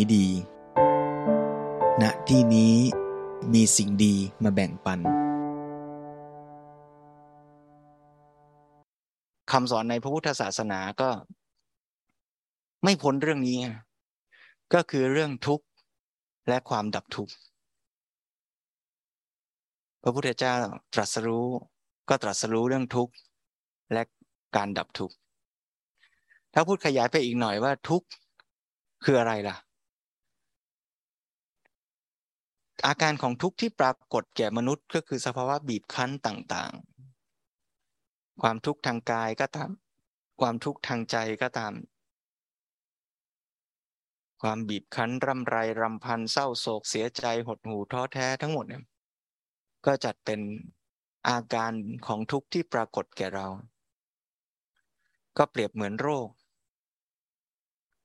นี้ดีณที่นี้มีสิ่งดีมาแบ่งปันคำสอนในพระพุทธศาสนาก็ไม่พ้นเรื่องนี้ก็คือเรื่องทุกข์และความดับทุกข์พระพุทธเจ้าตรัสรู้ก็ตรัสรู้เรื่องทุกข์และการดับทุกข์ถ้าพูดขยายไปอีกหน่อยว่าทุกข์คืออะไรล่ะอาการของทุกข์ที่ปรากฏแก่มนุษย์ก็คือสภาวะบีบคั้นต่างๆความทุกข์ทางกายก็ตามความทุกข์ทางใจก็ตามความบีบคั้นร่ำไรรำพันเศร้าโศกเสียใจหดหู่ท้อแท้ทั้งหมดเนี่ยก็จัดเป็นอาการของทุกข์ที่ปรากฏแก่เราก็เปรียบเหมือนโรค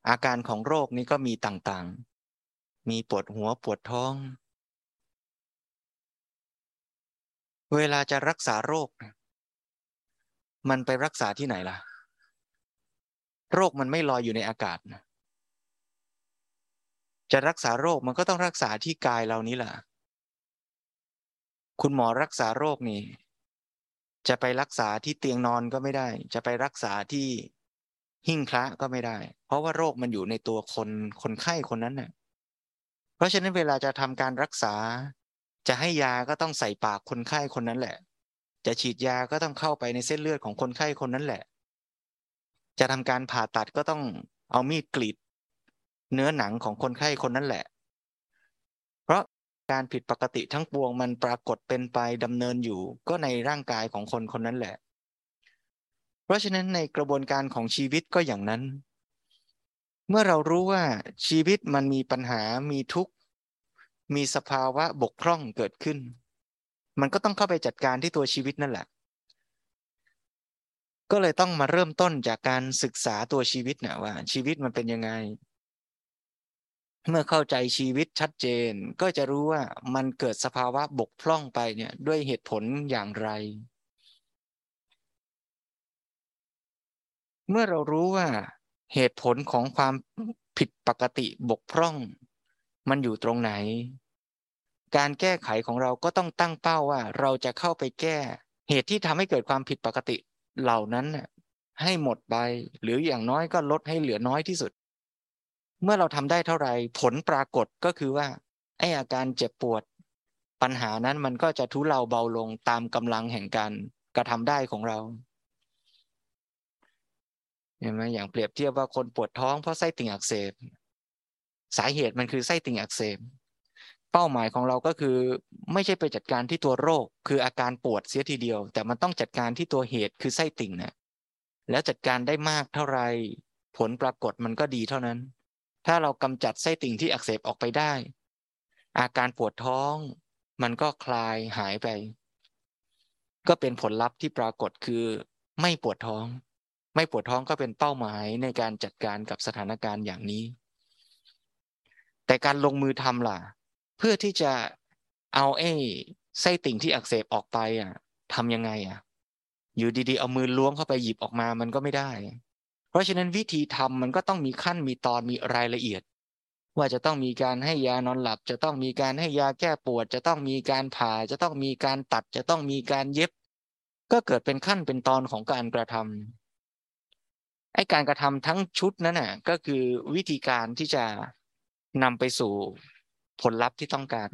อาการของโรคนี้ก็มีต่างๆมีปวดหัวปวดท้องเวลาจะรักษาโรคมันไปรักษาที่ไหนล่ะโรคมันไม่ลอยอยู่ในอากาศจะรักษาโรคมันก็ต้องรักษาที่กายเรานี้ล่ะคุณหมอรักษาโรคนี่จะไปรักษาที่เตียงนอนก็ไม่ได้จะไปรักษาที่หิ้งพระก็ไม่ได้เพราะว่าโรคมันอยู่ในตัวคนไข้คนนั้นน่ะเพราะฉะนั้นเวลาจะทำการรักษาจะให้ยาก็ต้องใส่ปากคนไข้คนนั้นแหละจะฉีดยาก็ต้องเข้าไปในเส้นเลือดของคนไข้คนนั้นแหละจะทำการผ่าตัดก็ต้องเอามีดกรีดเนื้อหนังของคนไข้คนนั้นแหละเพราะการผิดปกติทั้งปวงมันปรากฏเป็นไปดำเนินอยู่ก็ในร่างกายของคนคนนั้นแหละเพราะฉะนั้นในกระบวนการของชีวิตก็อย่างนั้นเมื่อเรารู้ว่าชีวิตมันมีปัญหามีทุกข์มีสภาวะบกพร่องเกิดขึ้นมันก็ต้องเข้าไปจัดการที่ตัวชีวิตนั่นแหละก็เลยต้องมาเริ่มต้นจากการศึกษาตัวชีวิตนะว่าชีวิตมันเป็นยังไงเมื่อเข้าใจชีวิตชัดเจนก็จะรู้ว่ามันเกิดสภาวะบกพร่องไปเนี่ยด้วยเหตุผลอย่างไรเมื่อเรารู้ว่าเหตุผลของความผิดปกติบกพร่องมันอยู่ตรงไหนการแก้ไขของเราก็ต้องตั้งเป้าว่าเราจะเข้าไปแก้เหตุที่ทำให้เกิดความผิดปกติเหล่านั้นให้หมดไปหรืออย่างน้อยก็ลดให้เหลือน้อยที่สุดเมื่อเราทำได้เท่าไหร่ผลปรากฏก็คือว่าไอ้อาการเจ็บปวดปัญหานั้นมันก็จะทุเลาเบาลงตามกำลังแห่งการกระทำได้ของเราเห็นไหมอย่างเปรียบเทียบว่าคนปวดท้องเพราะไส้ติ่งอักเสบสาเหตุมันคือไส้ติ่งอักเสบเป้าหมายของเราก็คือไม่ใช่ไปจัดการที่ตัวโรคคืออาการปวดเสียทีเดียวแต่มันต้องจัดการที่ตัวเหตุคือไส้ติ่งนะแล้วจัดการได้มากเท่าไหร่ผลปรากฏมันก็ดีเท่านั้นถ้าเรากำจัดไส้ติ่งที่อักเสบออกไปได้อาการปวดท้องมันก็คลายหายไปก็เป็นผลลัพธ์ที่ปรากฏคือไม่ปวดท้องไม่ปวดท้องก็เป็นเป้าหมายในการจัดการกับสถานการณ์อย่างนี้แต่การลงมือทำล่ะเพื่อที่จะเอาไส้ติ่งที่อักเสบออกไปทำยังไงอยู่ดีๆเอามือล้วงเข้าไปหยิบออกมามันก็ไม่ได้เพราะฉะนั้นวิธีทำมันก็ต้องมีขั้นมีตอนมีรายละเอียดว่าจะต้องมีการให้ยานอนหลับจะต้องมีการให้ยาแก้ปวดจะต้องมีการผ่าจะต้องมีการตัดจะต้องมีการเย็บก็เกิดเป็นขั้นเป็นตอนของการกระทำไอ้การกระทำทั้งชุดนั้นน่ะก็คือวิธีการที่จะนำไปสู่ผลลัพธ์ที่ต้องการ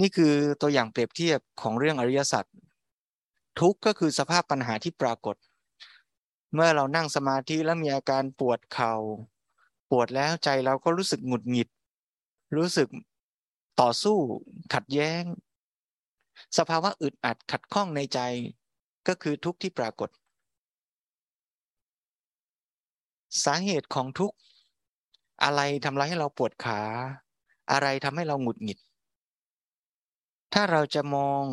นี่คือตัวอย่างเปรียบเทียบของเรื่องอริยสัจทุกข์ก็คือสภาพปัญหาที่ปรากฏเมื่อเรานั่งสมาธิแล้วมีอาการปวดเข่าปวดแล้วใจเราก็รู้สึกหงุดหงิดรู้สึกต่อสู้ขัดแย้งสภาวะอึดอัดขัดข้องในใจก็คือทุกข์ที่ปรากฏสาเหตุของทุกข์อะไรทำร้ายให้เราปวดขาอะไรทำให้เราหงุดหงิดถ้าเราจะมอง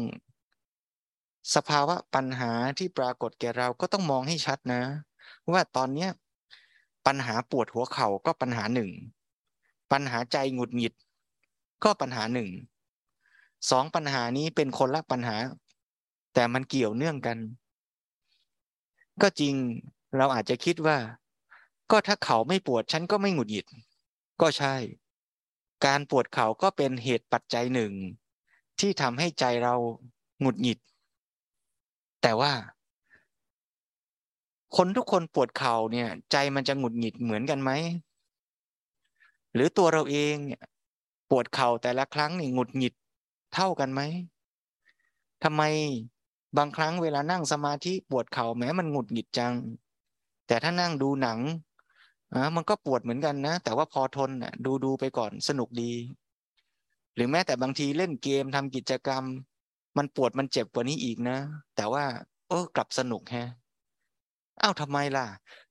สภาวะปัญหาที่ปรากฏแก่เราก็ต้องมองให้ชัดนะว่าตอนนี้ปัญหาปวดหัวเข่าก็ปัญหาหนึ่งปัญหาใจหงุดหงิดก็ปัญหาหนึ่งสองปัญหานี้เป็นคนละปัญหาแต่มันเกี่ยวเนื่องกันก็จริงเราอาจจะคิดว่า ก็ถ้าเขาไม่ปวดฉันก็ไม่หงุดหงิดก็ใช่การปวดเขาก็เป็นเหตุปัจจัยหนึ่งที่ทำให้ใจเราหงุดหงิดแต่ว่าคนทุกคนปวดเข่าเนี่ยใจมันจะหงุดหงิดเหมือนกันไหมหรือตัวเราเองเนี่ยปวดเข่าแต่ละครั้งนี่หงุดหงิดเท่ากันไหมทำไมบางครั้งเวลานั่งสมาธิปวดเข่าแม้มันหงุดหงิดจังแต่ถ้านั่งดูหนังมันก็ปวดเหมือนกันนะแต่ว่าพอทนดูไปก่อนสนุกดีหรือแม้แต่บางทีเล่นเกมทำกิจกรรมมันปวดมันเจ็บกว่านี้อีกนะแต่ว่ากลับสนุกแฮะอ้าวทำไมล่ะ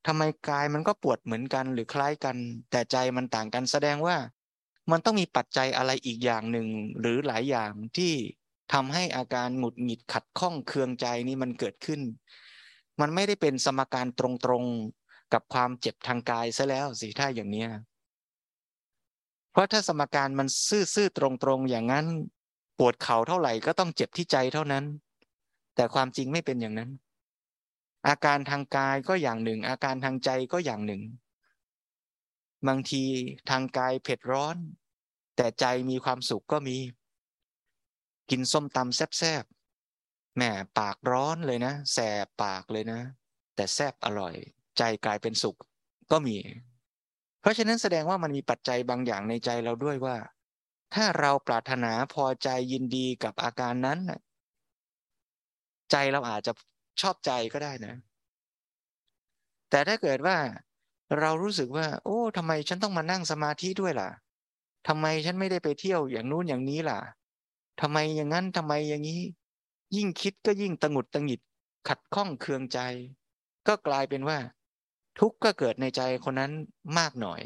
ทำไมกายมันก็ปวดเหมือนกันหรือคล้ายกันแต่ใจมันต่างกันแสดงว่ามันต้องมีปัจจัยอะไรอีกอย่างหนึ่งหรือหลายอย่างที่ทำให้อาการหงุดหงิดขัดข้องเคืองใจนี้มันเกิดขึ้นมันไม่ได้เป็นสมการตรงๆกับความเจ็บทางกายซะแล้วสิถ้าอย่างนี้เพราะถ้าสมการมันซื่อๆตรงๆอย่างนั้นปวดเข่าเท่าไหร่ก็ต้องเจ็บที่ใจเท่านั้นแต่ความจริงไม่เป็นอย่างนั้นอาการทางกายก็อย่างหนึ่งอาการทางใจก็อย่างหนึ่งบางทีทางกายเผ็ดร้อนแต่ใจมีความสุขก็มีกินส้มตำแซ่บๆแหมปากร้อนเลยนะแสบปากเลยนะแต่แซ่บอร่อยใจกลายเป็นสุขก็มีเพราะฉะนั้นแสดงว่ามันมีปัจจัยบางอย่างในใจเราด้วยว่าถ้าเราปรารถนาพอใจยินดีกับอาการนั้นใจเราอาจจะชอบใจก็ได้นะแต่ถ้าเกิดว่าเรารู้สึกว่าทำไมฉันต้องมานั่งสมาธิด้วยล่ะทำไมฉันไม่ได้ไปเที่ยวอย่างนู้นอย่างนี้ล่ะทำไมอย่างนั้นทำไมอย่างนี้ยิ่งคิดก็ยิ่งตะหงุดตะหงิดขัดข้องเคืองใจก็กลายเป็นว่าทุกข์ก็เกิดในใจคนนั้นมากหน่อย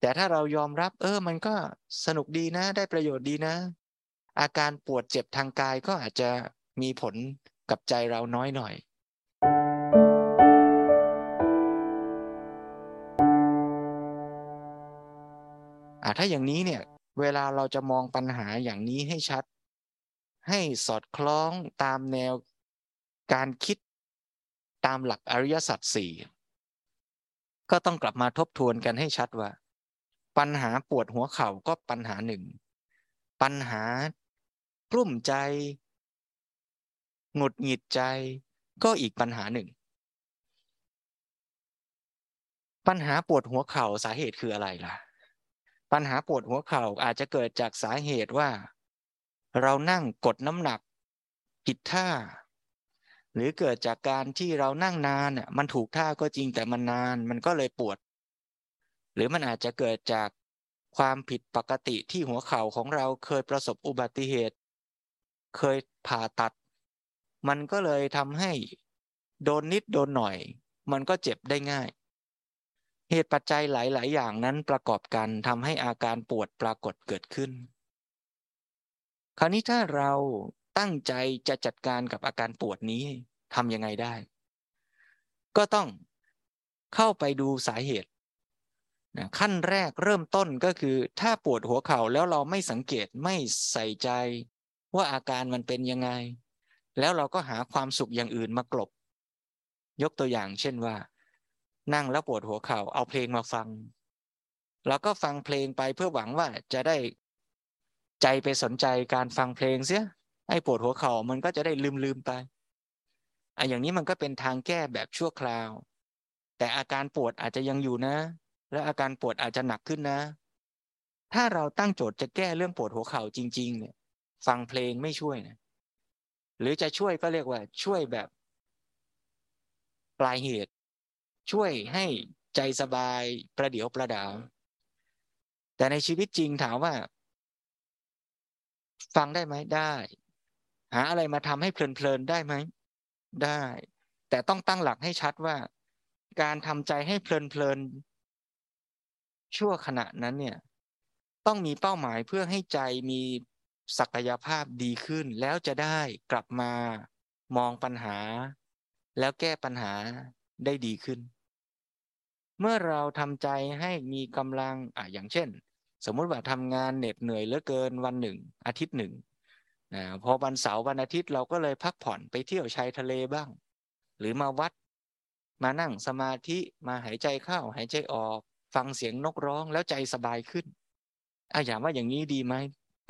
แต่ถ้าเรายอมรับมันก็สนุกดีนะได้ประโยชน์ดีนะอาการปวดเจ็บทางกายก็อาจจะมีผลกับใจเราน้อยหน่อยถ้าอย่างนี้เนี่ยเวลาเราจะมองปัญหาอย่างนี้ให้ชัดให้สอดคล้องตามแนวการคิดตามหลักอริยสัจสี่ก็ต้องกลับมาทบทวนกันให้ชัดว่าปัญหาปวดหัวเข่าก็ปัญหาหนึ่งปัญหากลุ้มใจหงุดหงิดใจก็อีกปัญหาหนึ่งปัญหาปวดหัวเข่าสาเหตุคืออะไรล่ะปัญหาปวดหัวเข่าอาจจะเกิดจากสาเหตุว่าเรานั่งกดน้ำหนักผิดท่าหรือเกิดจากการที่เรานั่งนานมันถูกท่าก็จริงแต่มันนานมันก็เลยปวดหรือมันอาจจะเกิดจากความผิดปกติที่หัวเข่าของเราเคยประสบอุบัติเหตุเคยผ่าตัดมันก็เลยทำให้โดนนิดโดนหน่อยมันก็เจ็บได้ง่ายเหตุปัจจัยหลายๆอย่างนั้นประกอบกันทำให้อาการปวดปรากฏเกิดขึ้นคราวนี้ถ้าเราตั้งใจจะจัดการกับอาการปวดนี้ทำยังไงได้ก็ต้องเข้าไปดูสาเหตุขั้นแรกเริ่มต้นก็คือถ้าปวดหัวเข่าแล้วเราไม่สังเกตไม่ใส่ใจว่าอาการมันเป็นยังไงแล้วเราก็หาความสุขอย่างอื่นมากลบยกตัวอย่างเช่นว่านั่งแล้วปวดหัวเข่าเอาเพลงมาฟังแล้วก็ฟังเพลงไปเพื่อหวังว่าจะได้ใจไปสนใจการฟังเพลงเสียไอ้ปวดหัวเข่ามันก็จะได้ลืมไปอย่างนี้มันก็เป็นทางแก้แบบชั่วคราวแต่อาการปวดอาจจะยังอยู่นะและอาการปวดอาจจะหนักขึ้นนะถ้าเราตั้งโจทย์จะแก้เรื่องปวดหัวเข่าจริงๆเนี่ยฟังเพลงไม่ช่วยนะหรือจะช่วยก็เรียกว่าช่วยแบบปลายเหตุช่วยให้ใจสบายประเดี๋ยวประดาวแต่ในชีวิตจริงถามว่าฟังได้ไหมได้หาอะไรมาทำให้เพลินได้ไหมได้แต่ต้องตั้งหลักให้ชัดว่าการทำใจให้เพลินชั่วขณะนั้นเนี่ยต้องมีเป้าหมายเพื่อให้ใจมีศักยภาพดีขึ้นแล้วจะได้กลับมามองปัญหาแล้วแก้ปัญหาได้ดีขึ้นเมื่อเราทำใจให้มีกำลังอย่างเช่นสมมติว่าทำงานเหน็ดเหนื่อยเหลือเกินวันหนึ่งอาทิตย์หนึ่งพอวันเสาร์วันอาทิตย์เราก็เลยพักผ่อนไปเที่ยวชายทะเลบ้างหรือมาวัด มานั่งสมาธิมาหายใจเข้าหายใจออกฟังเสียงนกร้องแล้วใจสบายขึ้นอย่าว่าอย่างนี้ดีไหม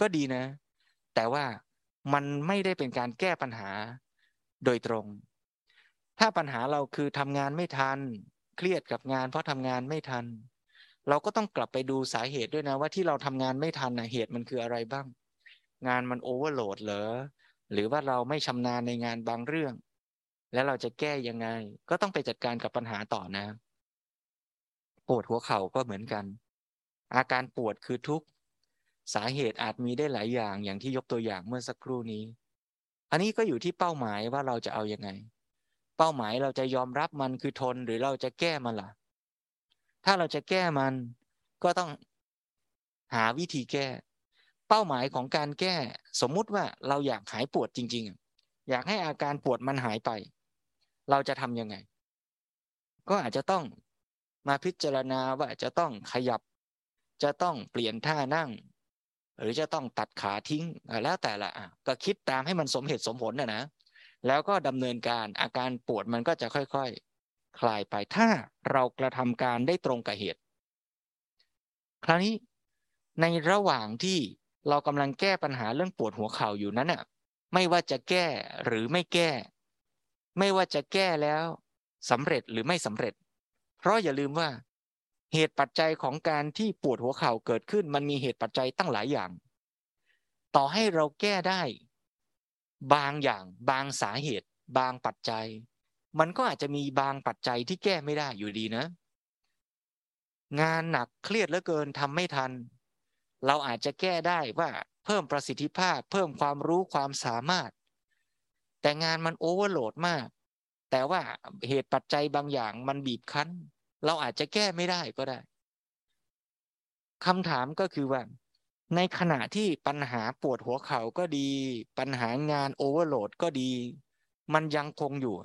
ก็ดีนะแต่ว่ามันไม่ได้เป็นการแก้ปัญหาโดยตรงถ้าปัญหาเราคือทำงานไม่ทันเครียดกับงานเพราะทำงานไม่ทันเราก็ต้องกลับไปดูสาเหตุด้วยนะว่าที่เราทำงานไม่ทันเหตุมันคืออะไรบ้างงานมันโอเวอร์โหลดเหรอหรือว่าเราไม่ชำนาญในงานบางเรื่องแล้วเราจะแก้ยังไงก็ต้องไปจัดการกับปัญหาต่อนะปวดหัวเข่าก็เหมือนกันอาการปวดคือทุกข์สาเหตุอาจมีได้หลายอย่างอย่างที่ยกตัวอย่างเมื่อสักครู่นี้อันนี้ก็อยู่ที่เป้าหมายว่าเราจะเอายังไงเป้าหมายเราจะยอมรับมันคือทนหรือเราจะแก้มันล่ะถ้าเราจะแก้มันก็ต้องหาวิธีแก้เป้าหมายของการแก้สมมุติว่าเราอยากหายปวดจริงๆอยากให้อาการปวดมันหายไปเราจะทำยังไงก็อาจจะต้องมาพิจารณาว่าจะต้องขยับจะต้องเปลี่ยนท่านั่งหรือจะต้องตัดขาทิ้งแล้วแต่ละก็คิดตามให้มันสมเหตุสมผลนะแล้วก็ดำเนินการอาการปวดมันก็จะค่อยๆ คลายไปถ้าเรากระทำการได้ตรงกับเหตุคราวนี้ในระหว่างที่เรากำลังแก้ปัญหาเรื่องปวดหัวเข่าอยู่นั้นไม่ว่าจะแก้หรือไม่แก้ไม่ว่าจะแก้แล้วสำเร็จหรือไม่สำเร็จเพราะอย่าลืมว่าเหตุปัจจัยของการที่ปวดหัวเข่าเกิดขึ้นมันมีเหตุปัจจัยตั้งหลายอย่างต่อให้เราแก้ได้บางอย่างบางสาเหตุบางปัจจัยมันก็อาจจะมีบางปัจจัยที่แก้ไม่ได้อยู่ดีนะงานหนักเครียดเหลือเกินทำไม่ทันเราอาจจะแก้ได้ว่าเพิ่มประสิทธิภาพเพิ่มความรู้ความสามารถแต่งานมันโอเวอร์โหลดมากแต่ว่าเหตุปัจจัยบางอย่างมันบีบคั้นเราอาจจะแก้ไม่ได้ก็ได้คำถามก็คือว่าในขณะที่ปัญหาปวดหัวเข่าก็ดีปัญหางานโอเวอร์โหลดก็ดีมันยังคงอยู่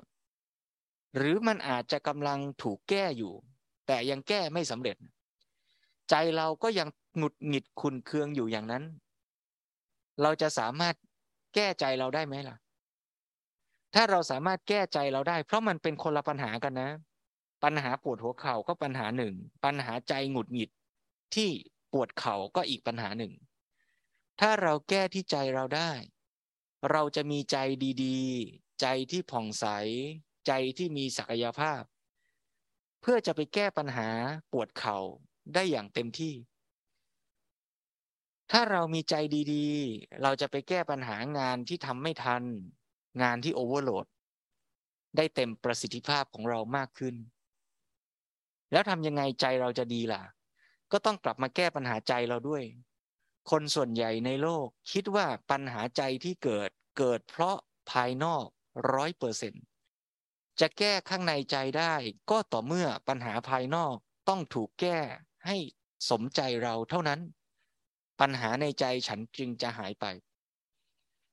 หรือมันอาจจะกำลังถูกแก้อยู่แต่ยังแก้ไม่สำเร็จใจเราก็ยังหงุดหงิดขุ่นเคืองอยู่อย่างนั้นเราจะสามารถแก้ใจเราได้ไหมล่ะถ้าเราสามารถแก้ใจเราได้เพราะมันเป็นคนละปัญหากันนะปัญหาปวดหัวเข่าก็ปัญหาหนึ่งปัญหาใจหงุดหงิดที่ปวดเข่าก็อีกปัญหาหนึ่งถ้าเราแก้ที่ใจเราได้เราจะมีใจดีๆใจที่ผ่องใสใจที่มีศักยภาพเพื่อจะไปแก้ปัญหาปวดเข่าได้อย่างเต็มที่ถ้าเรามีใจดีๆเราจะไปแก้ปัญหางานที่ทำไม่ทันงานที่โอเวอร์โหลดได้เต็มประสิทธิภาพของเรามากขึ้นแล้วทำยังไงใจเราจะดีล่ะก็ต้องกลับมาแก้ปัญหาใจเราด้วยคนส่วนใหญ่ในโลกคิดว่าปัญหาใจที่เกิดเพราะภายนอก 100% จะแก้ข้างในใจได้ก็ต่อเมื่อปัญหาภายนอกต้องถูกแก้ให้สมใจเราเท่านั้นปัญหาในใจฉันจึงจะหายไป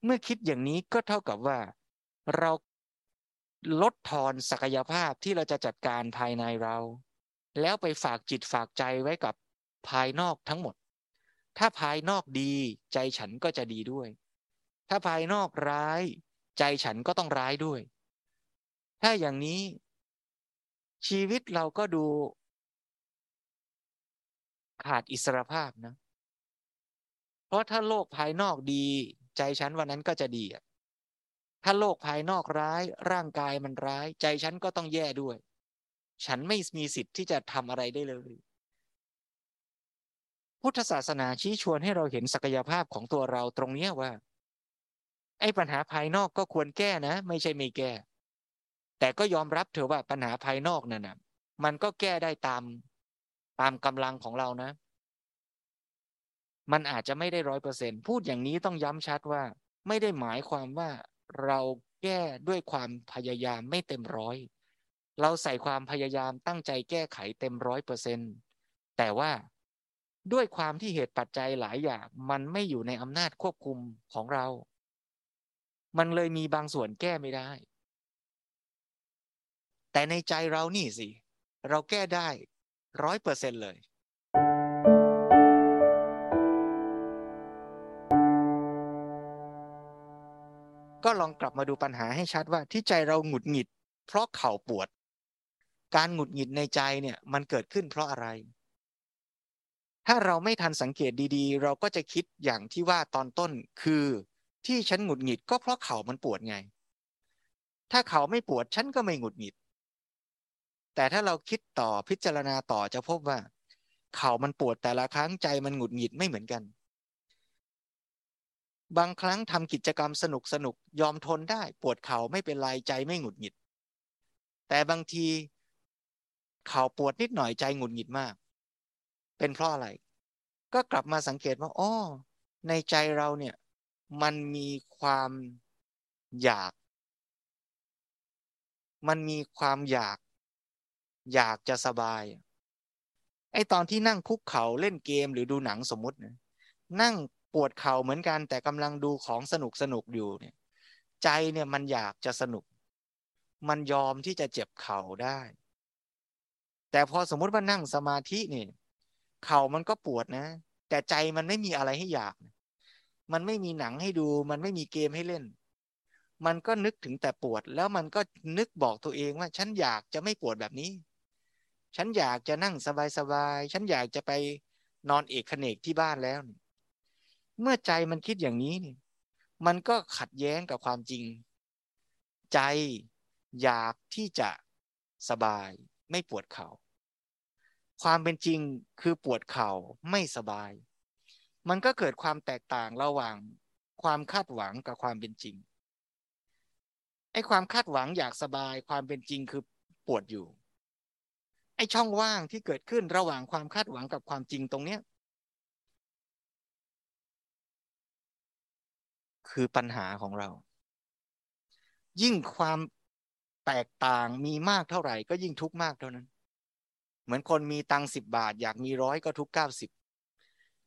เมื่อคิดอย่างนี้ก็เท่ากับว่าเราลดทอนศักยภาพที่เราจะจัดการภายในเราแล้วไปฝากจิตฝากใจไว้กับภายนอกทั้งหมดถ้าภายนอกดีใจฉันก็จะดีด้วยถ้าภายนอกร้ายใจฉันก็ต้องร้ายด้วยถ้าอย่างนี้ชีวิตเราก็ดูขาดอิสรภาพนะเพราะถ้าโลกภายนอกดีใจฉันวันนั้นก็จะดีถ้าโลกภายนอกร้ายร่างกายมันร้ายใจฉันก็ต้องแย่ด้วยฉันไม่มีสิทธิ์ที่จะทำอะไรได้เลยพุทธศาสนาชี้ชวนให้เราเห็นศักยภาพของตัวเราตรงนี้ว่าไอ้ปัญหาภายนอกก็ควรแก้นะไม่ใช่ไม่แก้แต่ก็ยอมรับเถอะว่าปัญหาภายนอกนั่นน่ะมันก็แก้ได้ตามกำลังของเรานะมันอาจจะไม่ได้ 100% พูดอย่างนี้ต้องย้ำชัดว่าไม่ได้หมายความว่าเราแก้ด้วยความพยายามไม่เต็มร้อยเราใส่ความพยายามตั้งใจแก้ไขเต็ม 100% แต่ว่าด้วยความที่เหตุปัจจัยหลายอย่างมันไม่อยู่ในอำนาจควบคุมของเรามันเลยมีบางส่วนแก้ไม่ได้แต่ในใจเรานี่สิเราแก้ได้ 100% เลยก็ลองกลับมาดูปัญหาให้ชัดว่าที่ใจเราหงุดหงิดเพราะเข่าปวด การหงุดหงิดในใจเนี่ยมันเกิดขึ้นเพราะอะไรถ้าเราไม่ทันสังเกตดีๆเราก็จะคิดอย่างที่ว่าตอนต้นคือที่ฉันหงุดหงิดก็เพราะเขามันปวดไงถ้าเขาไม่ปวดฉันก็ไม่หงุดหงิดแต่ถ้าเราคิดต่อพิจารณาต่อจะพบว่าเขามันปวดแต่ละครั้งใจมันหงุดหงิดไม่เหมือนกันบางครั้งทำกิจกรรมสนุกๆยอมทนได้ปวดเข่าไม่เป็นไรใจไม่หงุดหงิดแต่บางทีเข่าปวดนิดหน่อยใจหงุดหงิดมากเป็นเพราะอะไรก็กลับมาสังเกตว่าอ้อในใจเราเนี่ยมันมีความอยากจะสบายไอ้ตอนที่นั่งคุกเข่าเล่นเกมหรือดูหนังสมมุตินะนั่งปวดเข่าเหมือนกันแต่กำลังดูของสนุกอยู่เนี่ยใจเนี่ยมันอยากจะสนุกมันยอมที่จะเจ็บเข่าได้แต่พอสมมุติว่านั่งสมาธินี่เข่ามันก็ปวดนะแต่ใจมันไม่มีอะไรให้อยากมันไม่มีหนังให้ดูมันไม่มีเกมให้เล่นมันก็นึกถึงแต่ปวดแล้วมันก็นึกบอกตัวเองว่าฉันอยากจะไม่ปวดแบบนี้ฉันอยากจะนั่งสบายๆฉันอยากจะไปนอนเอกเขนกที่บ้านแล้วเมื่อใจมันคิดอย่างนี้นี่มันก็ขัดแย้งกับความจริงใจอยากที่จะสบายไม่ปวดเข่าความเป็นจริงคือปวดเข่าไม่สบายมันก็เกิดความแตกต่างระหว่างความคาดหวังกับความเป็นจริงไอ้ความคาดหวังอยากสบายความเป็นจริงคือปวดอยู่ไอ้ช่องว่างที่เกิดขึ้นระหว่างความคาดหวังกับความจริงตรงเนี้ยคือปัญหาของเรายิ่งความแตกต่างมีมากเท่าไหร่ก็ยิ่งทุกข์มากเท่านั้นเหมือนคนมีตังค์10บาทอยากมี100ก็ทุกข์90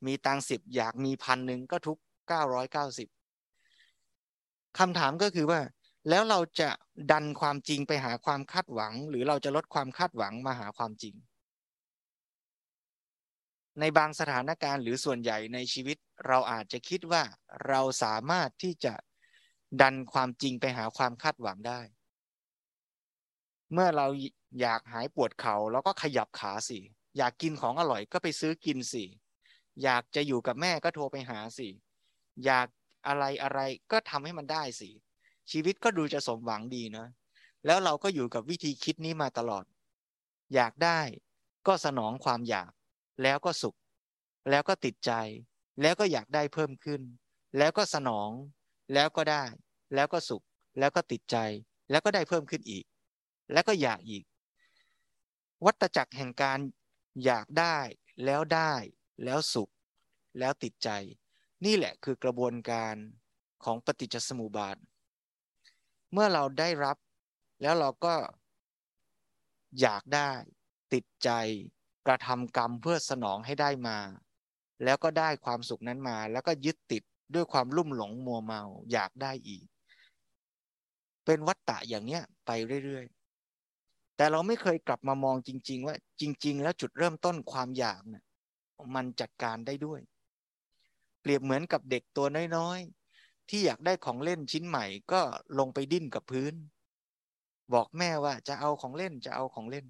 มีตังค์10อยากมี 1,000 นึงก็ทุกข์990คำถามก็คือว่าแล้วเราจะดันความจริงไปหาความคาดหวังหรือเราจะลดความคาดหวังมาหาความจริงในบางสถานการณ์หรือส่วนใหญ่ในชีวิตเราอาจจะคิดว่าเราสามารถที่จะดันความจริงไปหาความคาดหวังได้เมื่อเราอยากหายปวดเข่าเราก็ขยับขาสิอยากกินของอร่อยก็ไปซื้อกินสิอยากจะอยู่กับแม่ก็โทรไปหาสิอยากอะไรก็ทำให้มันได้สิชีวิตก็ดูจะสมหวังดีนะแล้วเราก็อยู่กับวิธีคิดนี้มาตลอดอยากได้ก็สนองความอยากแล้วก็สุขแล้วก็ติดใจแล้วก็อยากได้เพิ่มขึ้นแล้วก็สนองแล้วก็ได้แล้วก็สุขแล้วก็ติดใจแล้วก็ได้เพิ่มขึ้นอีกแล้วก็อยากอีกวัฏจักรแห่งการอยากได้แล้วได้แล้วสุขแล้วติดใจนี่แหละคือกระบวนการของปฏิจจสมุปบาทเมื่อเราได้รับแล้วเราก็อยากได้ติดใจกระทำกรรมเพื่อสนองให้ได้มาแล้วก็ได้ความสุขนั้นมาแล้วก็ยึดติดด้วยความลุ่มหลงมัวเมาอยากได้อีกเป็นวัฏฏะอย่างเนี้ยไปเรื่อยๆแต่เราไม่เคยกลับมามองจริงๆว่าจริงๆแล้วจุดเริ่มต้นความอยากเนี่ยมันจัดการได้ด้วยเปรียบเหมือนกับเด็กตัวน้อยๆที่อยากได้ของเล่นชิ้นใหม่ก็ลงไปดิ้นกับพื้นบอกแม่ว่าจะเอาของเล่น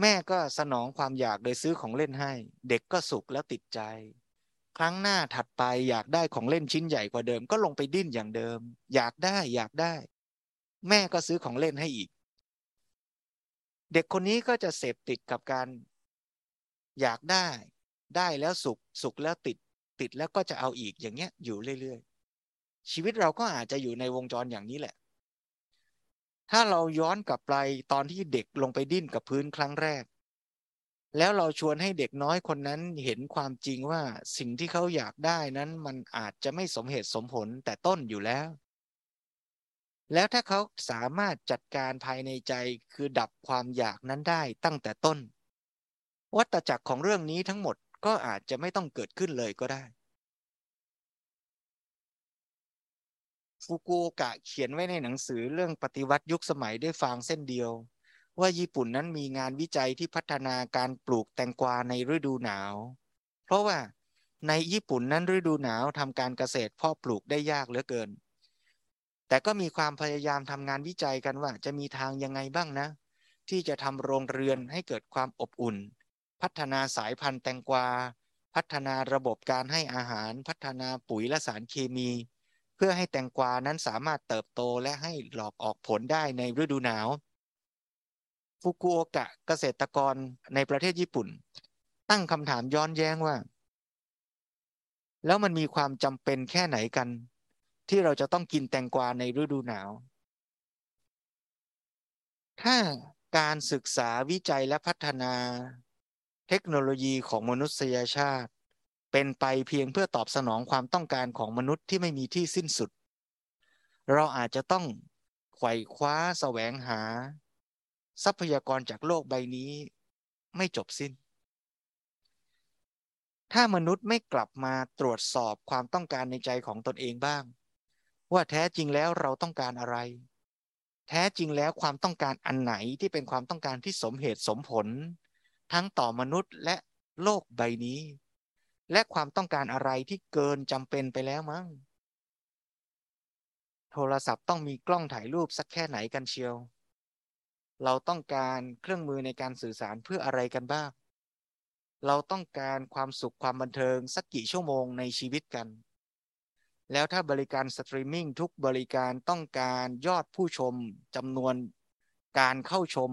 แม่ก็สนองความอยากโดยซื้อของเล่นให้เด็กก็สุขแล้วติดใจครั้งหน้าถัดไปอยากได้ของเล่นชิ้นใหญ่กว่าเดิมก็ลงไปดิ้นอย่างเดิมอยากได้แม่ก็ซื้อของเล่นให้อีกเด็กคนนี้ก็จะเสพติดกับการอยากได้ได้แล้วสุขแล้วติดแล้วก็จะเอาอีกอย่างเงี้ยอยู่เรื่อยๆชีวิตเราก็อาจจะอยู่ในวงจรอย่างนี้แหละถ้าเราย้อนกลับไปตอนที่เด็กลงไปดิ้นกับพื้นครั้งแรกแล้วเราชวนให้เด็กน้อยคนนั้นเห็นความจริงว่าสิ่งที่เขาอยากได้นั้นมันอาจจะไม่สมเหตุสมผลแต่ต้นอยู่แล้วแล้วถ้าเขาสามารถจัดการภายในใจคือดับความอยากนั้นได้ตั้งแต่ต้นวัฏจักรของเรื่องนี้ทั้งหมดก็อาจจะไม่ต้องเกิดขึ้นเลยก็ได้ฟุกุโอกะเขียนไว้ในหนังสือเรื่องปฏิวัติยุคสมัยด้วยฟางเส้นเดียวว่าญี่ปุ่นนั้นมีงานวิจัยที่พัฒนาการปลูกแตงกวาในฤดูหนาวเพราะว่าในญี่ปุ่นนั้นฤดูหนาวทำการเกษตรเพาะปลูกได้ยากเหลือเกินแต่ก็มีความพยายามทำงานวิจัยกันว่าจะมีทางยังไงบ้างนะ ที่จะทำโรงเรือนให้เกิดความอบอุ่นพัฒนาสายพันธุ์แตงกวาพัฒนาระบบการให้อาหารพัฒนาปุ๋ยและสารเคมีเพื่อให้แตงกวานั้นสามารถเติบโตและให้หลอกออกผลได้ในฤดูหนาวฟุกุโอกะเกษตรกรในประเทศญี่ปุ่นตั้งคำถามย้อนแย้งว่าแล้วมันมีความจำเป็นแค่ไหนกันที่เราจะต้องกินแตงกวาในฤดูหนาวถ้าการศึกษาวิจัยและพัฒนาเทคโนโลยีของมนุษยชาติเป็นไปเพียงเพื่อตอบสนองความต้องการของมนุษย์ที่ไม่มีที่สิ้นสุดเราอาจจะต้องไขว่คว้าแสวงหาทรัพยากรจากโลกใบนี้ไม่จบสิ้นถ้ามนุษย์ไม่กลับมาตรวจสอบความต้องการในใจของตนเองบ้างว่าแท้จริงแล้วเราต้องการอะไรแท้จริงแล้วความต้องการอันไหนที่เป็นความต้องการที่สมเหตุสมผลทั้งต่อมนุษย์และโลกใบนี้และความต้องการอะไรที่เกินจำเป็นไปแล้วมั้งโทรศัพท์ต้องมีกล้องถ่ายรูปสักแค่ไหนกันเชียวเราต้องการเครื่องมือในการสื่อสารเพื่ออะไรกันบ้างเราต้องการความสุขความบันเทิงสักกี่ชั่วโมงในชีวิตกันแล้วถ้าบริการสตรีมมิ่งทุกบริการต้องการยอดผู้ชมจำนวนการเข้าชม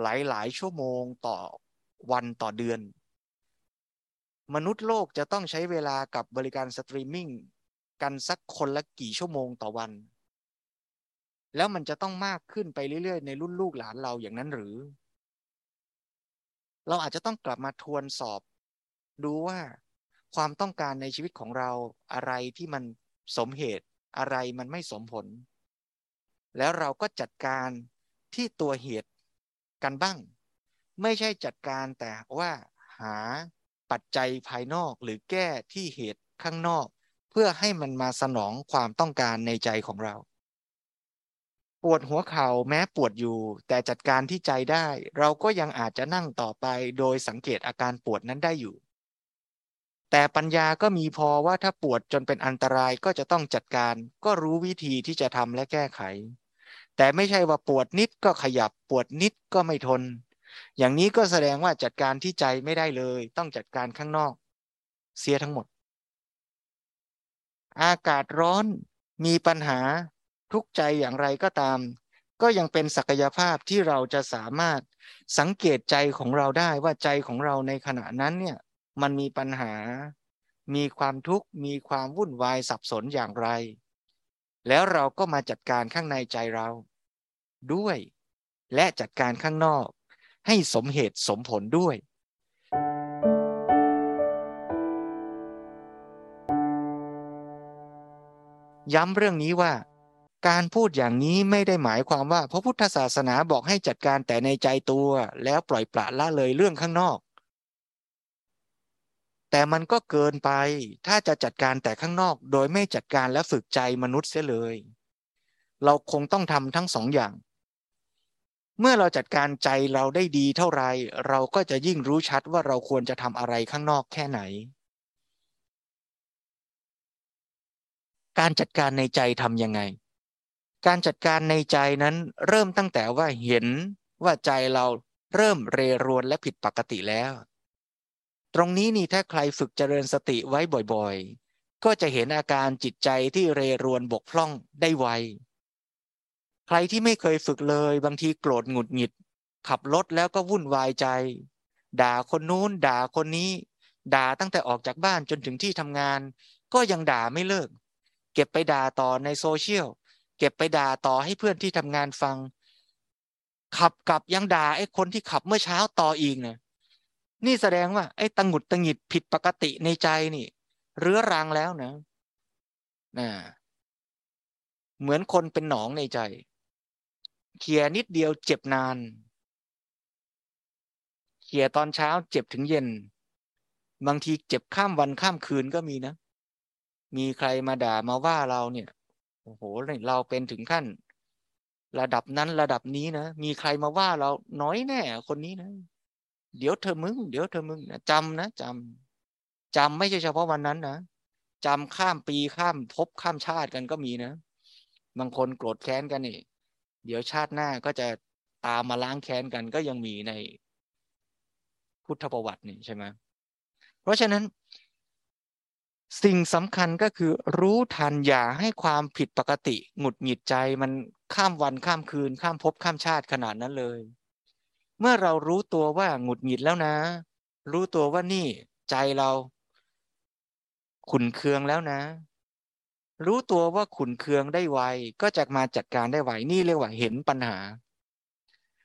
หลายๆชั่วโมงต่อวันต่อเดือนมนุษย์โลกจะต้องใช้เวลากับบริการสตรีมมิ่งกันสักคนละกี่ชั่วโมงต่อวันแล้วมันจะต้องมากขึ้นไปเรื่อยๆในรุ่นลูกหลานเราอย่างนั้นหรือเราอาจจะต้องกลับมาทวนสอบดูว่าความต้องการในชีวิตของเราอะไรที่มันสมเหตุอะไรมันไม่สมผลแล้วเราก็จัดการที่ตัวเหตุกันบ้างไม่ใช่จัดการแต่ว่าหาปัจจัยภายนอกหรือแก้ที่เหตุข้างนอกเพื่อให้มันมาสนองความต้องการในใจของเราปวดหัวเข่าแม้ปวดอยู่แต่จัดการที่ใจได้เราก็ยังอาจจะนั่งต่อไปโดยสังเกตอาการปวดนั้นได้อยู่แต่ปัญญาก็มีพอว่าถ้าปวดจนเป็นอันตรายก็จะต้องจัดการก็รู้วิธีที่จะทำและแก้ไขแต่ไม่ใช่ว่าปวดนิดก็ขยับปวดนิดก็ไม่ทนอย่างนี้ก็แสดงว่าจัดการที่ใจไม่ได้เลยต้องจัดการข้างนอกเสียทั้งหมดอากาศร้อนมีปัญหาทุกข์ใจอย่างไรก็ตามก็ยังเป็นศักยภาพที่เราจะสามารถสังเกตใจของเราได้ว่าใจของเราในขณะนั้นเนี่ยมันมีปัญหามีความทุกข์มีความวุ่นวายสับสนอย่างไรแล้วเราก็มาจัดการข้างในใจเราด้วยและจัดการข้างนอกให้สมเหตุสมผลด้วยย้ำเรื่องนี้ว่าการพูดอย่างนี้ไม่ได้หมายความว่าพระพุทธศาสนาบอกให้จัดการแต่ในใจตัวแล้วปล่อยปละละเลยเรื่องข้างนอกแต่มันก็เกินไปถ้าจะจัดการแต่ข้างนอกโดยไม่จัดการและฝึกใจมนุษย์เสียเลยเราคงต้องทำทั้งสองอย่างเมื่อเราจัดการใจเราได้ดีเท่าไรเราก็จะยิ่งรู้ชัดว่าเราควรจะทำอะไรข้างนอกแค่ไหนการจัดการในใจทำยังไงการจัดการในใจนั้นเริ่มตั้งแต่ว่าเห็นว่าใจเราเริ่มเรรวนและผิดปกติแล้วตรงนี้นี่ถ้าใครฝึกเจริญสติไว้บ่อยๆก็จะเห็นอาการจิตใจที่เรรวนบกพร่องได้ไวใครที่ไม่เคยฝึกเลยบางทีโกรธหงุดหงิดขับรถแล้วก็วุ่นวายใจด่าคนนู้นด่าคนนี้ด่าตั้งแต่ออกจากบ้านจนถึงที่ทำงานก็ยังด่าไม่เลิกเก็บไปด่าต่อในโซเชียลเก็บไปด่าต่อให้เพื่อนที่ทำงานฟังขับกลับยังด่าไอ้คนที่ขับเมื่อเช้าต่ออีกนะนี่แสดงว่าไอ้ตังหงุดตังหงิดผิดปกติในใจนี่เรื้อรังแล้วนะเหมือนคนเป็นหนองในใจเคลียร์นิดเดียวเจ็บนานเคลียร์ตอนเช้าเจ็บถึงเย็นบางทีเจ็บข้ามวันข้ามคืนก็มีนะมีใครมาด่ามาว่าเราเนี่ยโอ้โหเราเป็นถึงขั้นระดับนั้นระดับนี้นะมีใครมาว่าเราน้อยแน่คนนี้นะเดี๋ยวเธอมึงเดี๋ยวเธอมึงจำไม่ใช่เฉพาะวันนั้นนะจำข้ามปีข้ามภพข้ามชาติกันก็มีนะบางคนโกรธแค้นกันนี่เดี๋ยวชาติหน้าก็จะ ตามมาล้างแค้นกันก็ยังมีในพุทธประวัตินี่ใช่ไหมเพราะฉะนั้นสิ่งสำคัญก็คือรู้ทันอย่าให้ความผิดปกติหงุดหงิดใจมันข้ามวันข้ามคืนข้ามภพข้ามชาติขนาดนั้นเลยเมื่อเรารู้ตัวว่าหงุดหงิดแล้วนะรู้ตัวว่านี่ใจเราขุ่นเคืองแล้วนะรู้ตัวว่าขุ่นเคืองได้ไวก็จะมาจัดการได้ไวนี่เรียกว่าเห็นปัญหา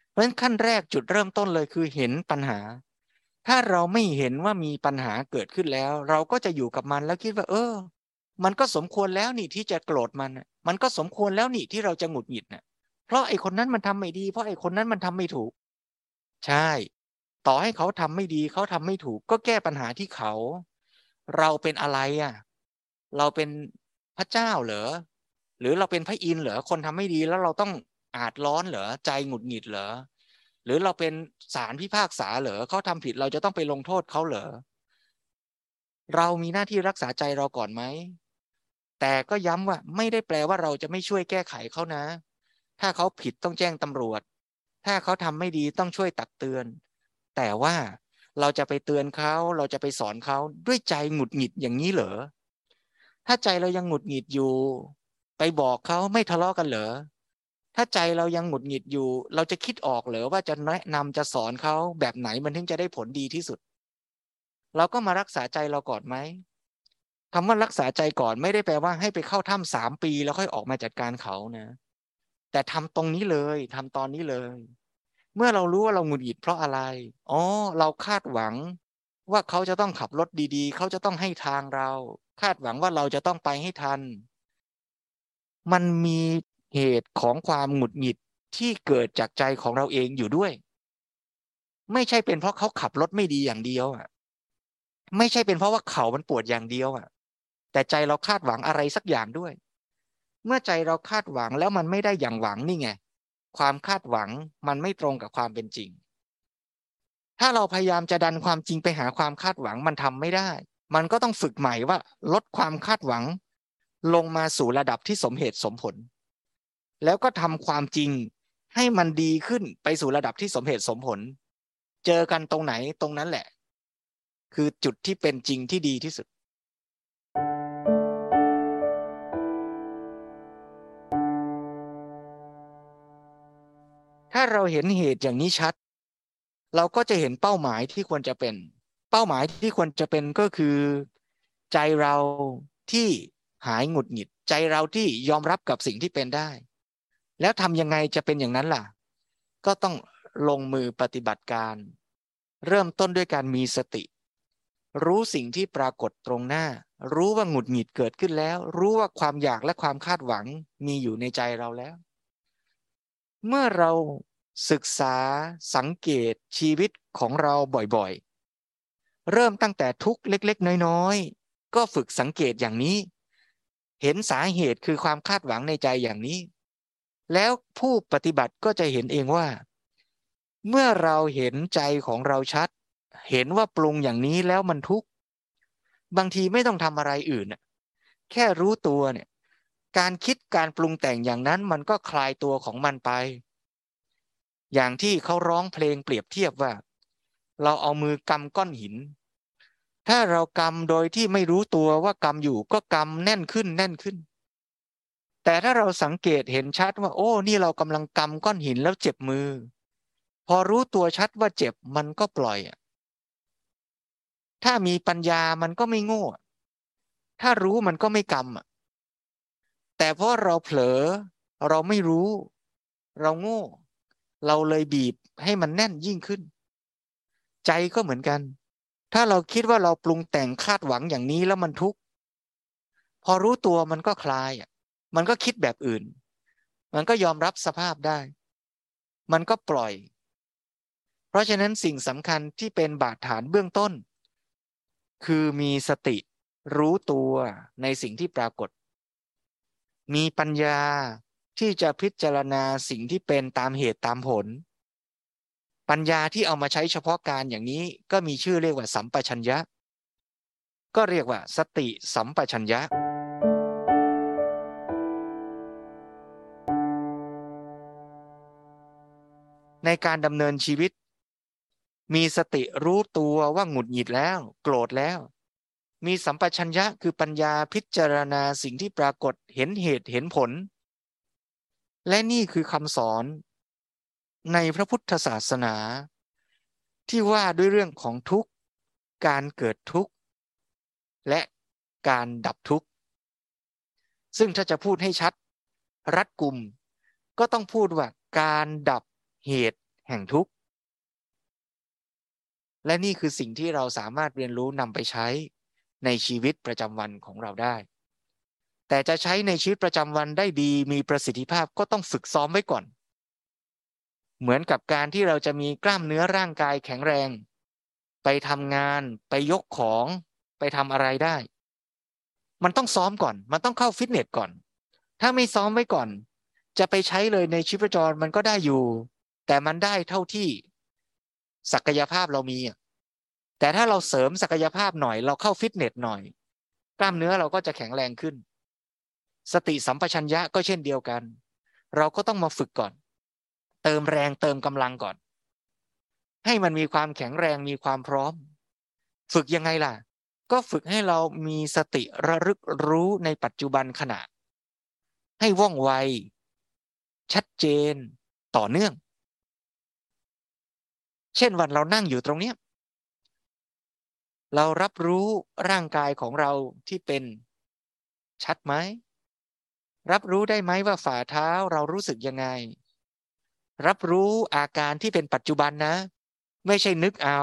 เพราะฉะนั้นขั้นแรกจุดเริ่มต้นเลยคือเห็นปัญหาถ้าเราไม่เห็นว่ามีปัญหาเกิดขึ้นแล้วเราก็จะอยู่กับมันแล้วคิดว่ามันก็สมควรแล้วนี่ที่จะโกรธมันมันก็สมควรแล้วนี่ที่เราจะหงุดหงิดน่ะเพราะไอ้คนนั้นมันทำไม่ดีเพราะไอ้คนนั้นมันทำไม่ถูกใช่ต่อให้เขาทำไม่ดีเขาทำไม่ถูกก็แก้ปัญหาที่เขาเราเป็นอะไรเราเป็นพระเจ้าเหรอหรือเราเป็นพระอินทร์เหรอคนทำไม่ดีแล้วเราต้องอาจร้อนเหรอใจหงุดหงิดเหรอหรือเราเป็นศาลพิพากษาเหรอเขาทำผิดเราจะต้องไปลงโทษเขาเหรอเรามีหน้าที่รักษาใจเราก่อนไหมแต่ก็ย้ำว่าไม่ได้แปลว่าเราจะไม่ช่วยแก้ไขเขานะถ้าเขาผิดต้องแจ้งตำรวจถ้าเขาทำไม่ดีต้องช่วยตักเตือนแต่ว่าเราจะไปเตือนเขาเราจะไปสอนเขาด้วยใจหงุดหงิดอย่างนี้เหรอถ้าใจเรายังหงุดหงิดอยู่ไปบอกเขาไม่ทะเลาะกันเหรอถ้าใจเรายังหงุดหงิดอยู่เราจะคิดออกเหรอว่าจะแนะนำจะสอนเขาแบบไหนมันถึงจะได้ผลดีที่สุดเราก็มารักษาใจเราก่อนไหมคำว่ารักษาใจก่อนไม่ได้แปลว่าให้ไปเข้าถ้ำ3 ปีแล้วค่อยออกมาจัดการเขานะแต่ทำตรงนี้เลยทำตอนนี้เลยเมื่อเรารู้ว่าเราหงุดหงิดเพราะอะไรเราคาดหวังว่าเขาจะต้องขับรถดีๆเขาจะต้องให้ทางเราคาดหวังว่าเราจะต้องไปให้ทันมันมีเหตุของความหงุดหงิดที่เกิดจากใจของเราเองอยู่ด้วยไม่ใช่เป็นเพราะเขาขับรถไม่ดีอย่างเดียวไม่ใช่เป็นเพราะว่าเขามันปวดอย่างเดียวแต่ใจเราคาดหวังอะไรสักอย่างด้วยเมื่อใจเราคาดหวังแล้วมันไม่ได้อย่างหวังนี่ไงความคาดหวังมันไม่ตรงกับความเป็นจริงถ้าเราพยายามจะดันความจริงไปหาความคาดหวังมันทำไม่ได้มันก็ต้องฝึกใหม่ว่าลดความคาดหวังลงมาสู่ระดับที่สมเหตุสมผลแล้วก็ทำความจริงให้มันดีขึ้นไปสู่ระดับที่สมเหตุสมผลเจอกันตรงไหนตรงนั้นแหละคือจุดที่เป็นจริงที่ดีที่สุดถ้าเราเห็นเหตุอย่างนี้ชัดเราก็จะเห็นเป้าหมายที่ควรจะเป็นเป้าหมายที่ควรจะเป็นก็คือใจเราที่หายหงุดหงิดใจเราที่ยอมรับกับสิ่งที่เป็นได้แล้วทำยังไงจะเป็นอย่างนั้นล่ะก็ต้องลงมือปฏิบัติการเริ่มต้นด้วยการมีสติรู้สิ่งที่ปรากฏตรงหน้ารู้ว่าหงุดหงิดเกิดขึ้นแล้วรู้ว่าความอยากและความคาดหวังมีอยู่ในใจเราแล้วเมื่อเราศึกษาสังเกตชีวิตของเราบ่อยๆเริ่มตั้งแต่ทุกข์เล็กๆน้อยๆก็ฝึกสังเกตอย่างนี้เห็นสาเหตุคือความคาดหวังในใจอย่างนี้แล้วผู้ปฏิบัติก็จะเห็นเองว่าเมื่อเราเห็นใจของเราชัดเห็นว่าปรุงอย่างนี้แล้วมันทุกข์บางทีไม่ต้องทำอะไรอื่นแค่รู้ตัวเนี่ยการคิดการปรุงแต่งอย่างนั้นมันก็คลายตัวของมันไปอย่างที่เขาร้องเพลงเปรียบเทียบว่าเราเอามือกำก้อนหินถ้าเรากำโดยที่ไม่รู้ตัวว่ากำอยู่ก็กำแน่นขึ้นแน่นขึ้นแต่ถ้าเราสังเกตเห็นชัดว่านี่เรากำลังกำก้อนหินแล้วเจ็บมือพอรู้ตัวชัดว่าเจ็บมันก็ปล่อยถ้ามีปัญญามันก็ไม่โง่ถ้ารู้มันก็ไม่กำแต่เพราะเราเผลอเราไม่รู้เราโง่เราเลยบีบให้มันแน่นยิ่งขึ้นใจก็เหมือนกันถ้าเราคิดว่าเราปรุงแต่งคาดหวังอย่างนี้แล้วมันทุกข์พอรู้ตัวมันก็คลายมันก็คิดแบบอื่นมันก็ยอมรับสภาพได้มันก็ปล่อยเพราะฉะนั้นสิ่งสำคัญที่เป็นบาดฐานเบื้องต้นคือมีสติรู้ตัวในสิ่งที่ปรากฏมีปัญญาที่จะพิจารณาสิ่งที่เป็นตามเหตุตามผลปัญญาที่เอามาใช้เฉพาะการอย่างนี้ก็มีชื่อเรียกว่าสัมปชัญญะก็เรียกว่าสติสัมปชัญญะ ในการดำเนินชีวิตมีสติรู้ตัวว่าหงุดหงิดแล้วโกรธแล้วมีสัมปชัญญะคือปัญญาพิจารณาสิ่งที่ปรากฏเห็นเหตุเห็นผลและนี่คือคำสอนในพระพุทธศาสนาที่ว่าด้วยเรื่องของทุกข์การเกิดทุกข์และการดับทุกข์ซึ่งถ้าจะพูดให้ชัดรัดกุมก็ต้องพูดว่าการดับเหตุแห่งทุกข์และนี่คือสิ่งที่เราสามารถเรียนรู้นำไปใช้ในชีวิตประจำวันของเราได้แต่จะใช้ในชีวิตประจำวันได้ดีมีประสิทธิภาพก็ต้องฝึกซ้อมไว้ก่อนเหมือนกับการที่เราจะมีกล้ามเนื้อร่างกายแข็งแรงไปทำงานไปยกของไปทำอะไรได้มันต้องซ้อมก่อนมันต้องเข้าฟิตเนสก่อนถ้าไม่ซ้อมไว้ก่อนจะไปใช้เลยในชีวิตประจำวันมันก็ได้อยู่แต่มันได้เท่าที่ศักยภาพเรามีแต่ถ้าเราเสริมศักยภาพหน่อยเราเข้าฟิตเนสหน่อยกล้ามเนื้อเราก็จะแข็งแรงขึ้นสติสัมปชัญญะก็เช่นเดียวกันเราก็ต้องมาฝึกก่อนเติมแรงเติมกำลังก่อนให้มันมีความแข็งแรงมีความพร้อมฝึกยังไงล่ะก็ฝึกให้เรามีสติระลึกรู้ในปัจจุบันขณะให้ว่องไวชัดเจนต่อเนื่องเช่นวันเรานั่งอยู่ตรงนี้เรารับรู้ร่างกายของเราที่เป็นชัดไหมรับรู้ได้ไหมว่าฝ่าเท้าเรารู้สึกยังไงรับรู้อาการที่เป็นปัจจุบันนะไม่ใช่นึกเอา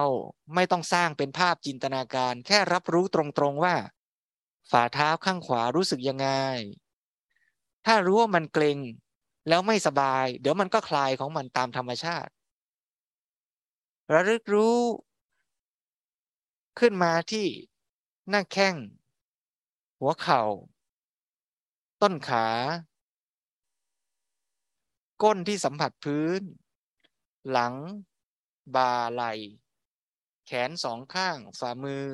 ไม่ต้องสร้างเป็นภาพจินตนาการแค่รับรู้ตรงๆว่าฝ่าเท้าข้างขวารู้สึกยังไงถ้ารู้ว่ามันเกร็งแล้วไม่สบายเดี๋ยวมันก็คลายของมันตามธรรมชาติระลึกรู้ขึ้นมาที่หน้าแข้งหัวเข่าต้นขาก้นที่สัมผัสพื้นหลังบ่าไหล่แขนสองข้างฝ่ามือ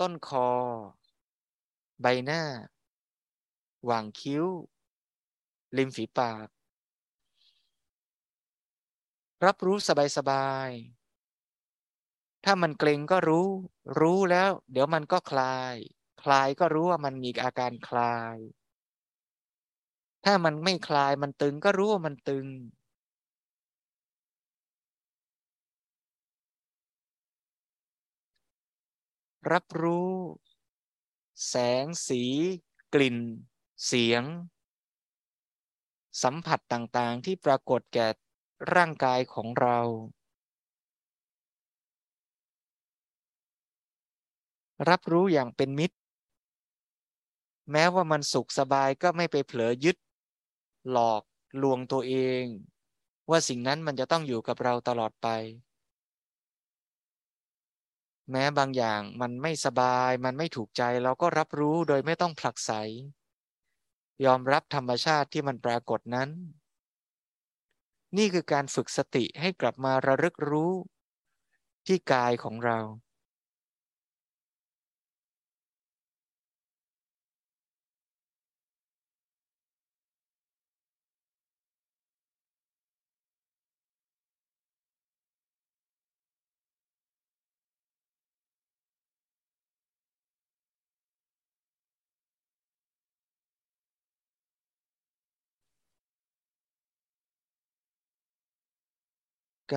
ต้นคอใบหน้าหว่างคิ้วริมฝีปากรับรู้สบายๆถ้ามันเกร็งก็รู้แล้วเดี๋ยวมันก็คลายก็รู้ว่ามันมีอาการคลายถ้ามันไม่คลายมันตึงก็รู้ว่ามันตึงรับรู้แสงสีกลิ่นเสียงสัมผัสต่างๆที่ปรากฏแก่ร่างกายของเรารับรู้อย่างเป็นมิตรแม้ว่ามันสุขสบายก็ไม่ไปเผลอยึดหลอกลวงตัวเองว่าสิ่งนั้นมันจะต้องอยู่กับเราตลอดไปแม้บางอย่างมันไม่สบายมันไม่ถูกใจเราก็รับรู้โดยไม่ต้องผลักไสยอมรับธรรมชาติที่มันปรากฏนั้นนี่คือการฝึกสติให้กลับมาระลึกรู้ที่กายของเรา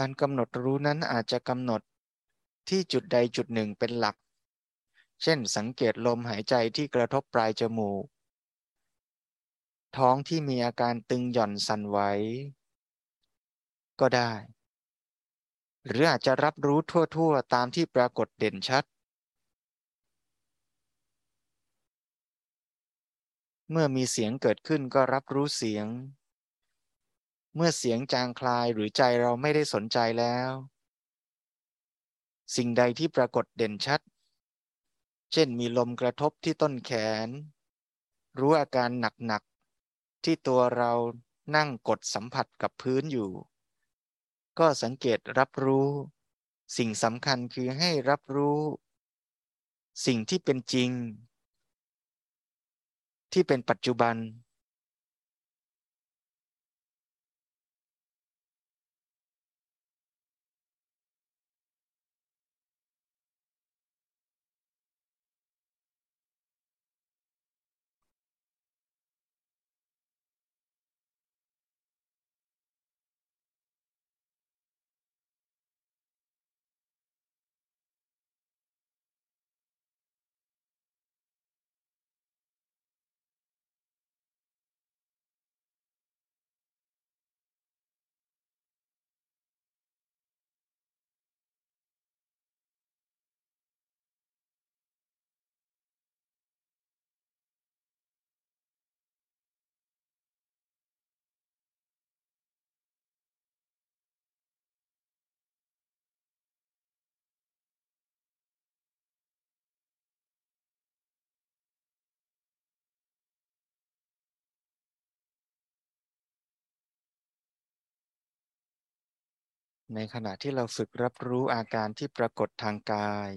การกำหนดรู้นั้นอาจจะกำหนดที่จุดใดจุดหนึ่งเป็นหลักเช่นสังเกตลมหายใจที่กระทบปลายจมูกท้องที่มีอาการตึงหย่อนสั่นไหวก็ได้หรืออาจจะรับรู้ทั่วๆตามที่ปรากฏเด่นชัดเมื่อมีเสียงเกิดขึ้นก็รับรู้เสียงเมื่อเสียงจางคลายหรือใจเราไม่ได้สนใจแล้วสิ่งใดที่ปรากฏเด่นชัดเช่นมีลมกระทบที่ต้นแขนรู้อาการหนักๆที่ตัวเรานั่งกดสัมผัสกับพื้นอยู่ก็สังเกตรับรู้สิ่งสำคัญคือให้รับรู้สิ่งที่เป็นจริงที่เป็นปัจจุบัน ในขณะที่เราฝึกรับรู้อาการที่ปรากฏทางกาย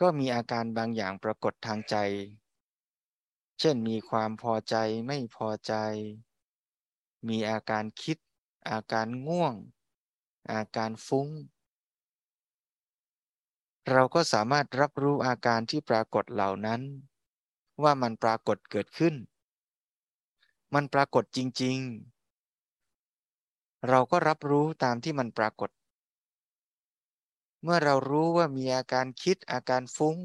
ก็มีอาการบางอย่างปรากฏทางใจเช่นมีความพอใจไม่พอใจมีอาการคิดอาการง่วงอาการฟุ้งเราก็สามารถรับรู้อาการที่ปรากฏเหล่านั้นว่ามันปรากฏเกิดขึ้นมันปรากฏจริงๆเราก็รับรู้ตามที่มันปรากฏเมื่อเรารู้ว่ามีอาการคิดอาการฟุ้ง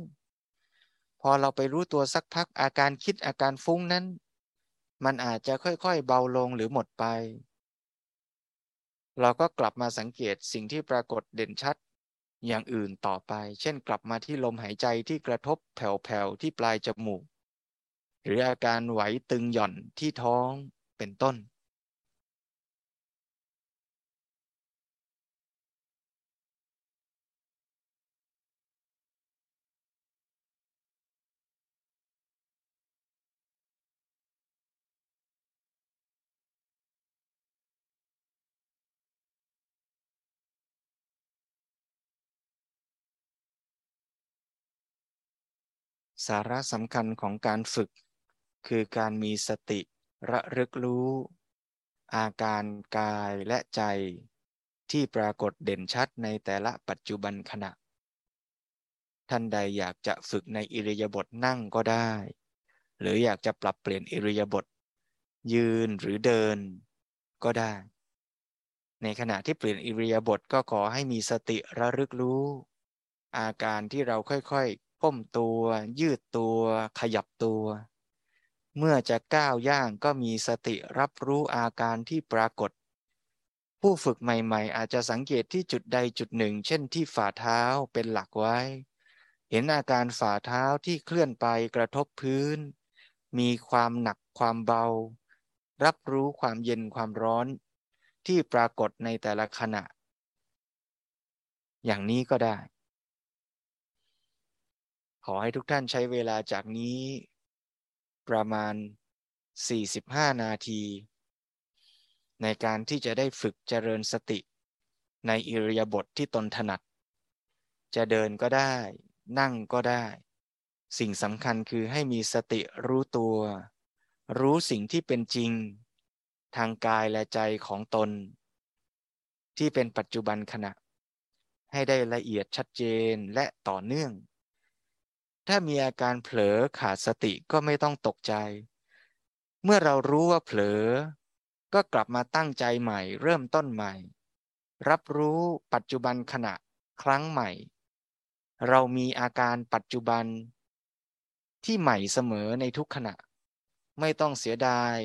พอเราไปรู้ตัวสักพักอาการคิดอาการฟุ้งนั้นมันอาจจะค่อยๆเบาลงหรือหมดไปเราก็กลับมาสังเกตสิ่งที่ปรากฏเด่นชัดอย่างอื่นต่อไปเช่นกลับมาที่ลมหายใจที่กระทบแผ่วๆที่ปลายจมูกหรืออาการไหวตึงหย่อนที่ท้องเป็นต้นสาระสำคัญของการฝึกคือการมีสติระลึกรู้อาการกายและใจที่ปรากฏเด่นชัดในแต่ละปัจจุบันขณะท่านใดอยากจะฝึกในอิริยาบถนั่งก็ได้หรืออยากจะปรับเปลี่ยนอิริยาบถยืนหรือเดินก็ได้ในขณะที่เปลี่ยนอิริยาบถก็ขอให้มีสติระลึกรู้อาการที่เราค่อยๆก้มตัวยืดตัวขยับตัวเมื่อจะก้าวย่างก็มีสติรับรู้อาการที่ปรากฏผู้ฝึกใหม่ๆอาจจะสังเกตที่จุดใดจุดหนึ่งเช่นที่ฝ่าเท้าเป็นหลักไว้เห็นอาการฝ่าเท้าที่เคลื่อนไปกระทบพื้นมีความหนักความเบารับรู้ความเย็นความร้อนที่ปรากฏในแต่ละขณะอย่างนี้ก็ได้ขอให้ทุกท่านใช้เวลาจากนี้ประมาณ45นาทีในการที่จะได้ฝึกเจริญสติในอิริยาบถ ที่ตนถนัดจะเดินก็ได้นั่งก็ได้สิ่งสำคัญคือให้มีสติรู้ตัวรู้สิ่งที่เป็นจริงทางกายและใจของตนที่เป็นปัจจุบันขณะให้ได้ละเอียดชัดเจนและต่อเนื่องถ้ามีอาการเผลอขาดสติก็ไม่ต้องตกใจเมื่อเรารู้ว่าเผลอก็กลับมาตั้งใจใหม่เริ่มต้นใหม่รับรู้ปัจจุบันขณะครั้งใหม่เรามีอาการปัจจุบันที่ใหม่เสมอในทุกขณะไม่ต้องเสียดาย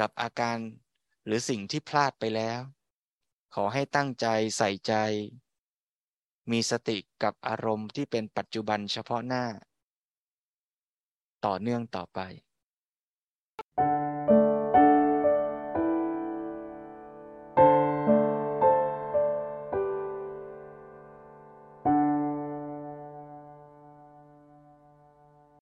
กับอาการหรือสิ่งที่พลาดไปแล้วขอให้ตั้งใจใส่ใจมีสติกับอารมณ์ที่เป็นปัจจุบันเฉพาะหน้าต่อเนื่องต่อไป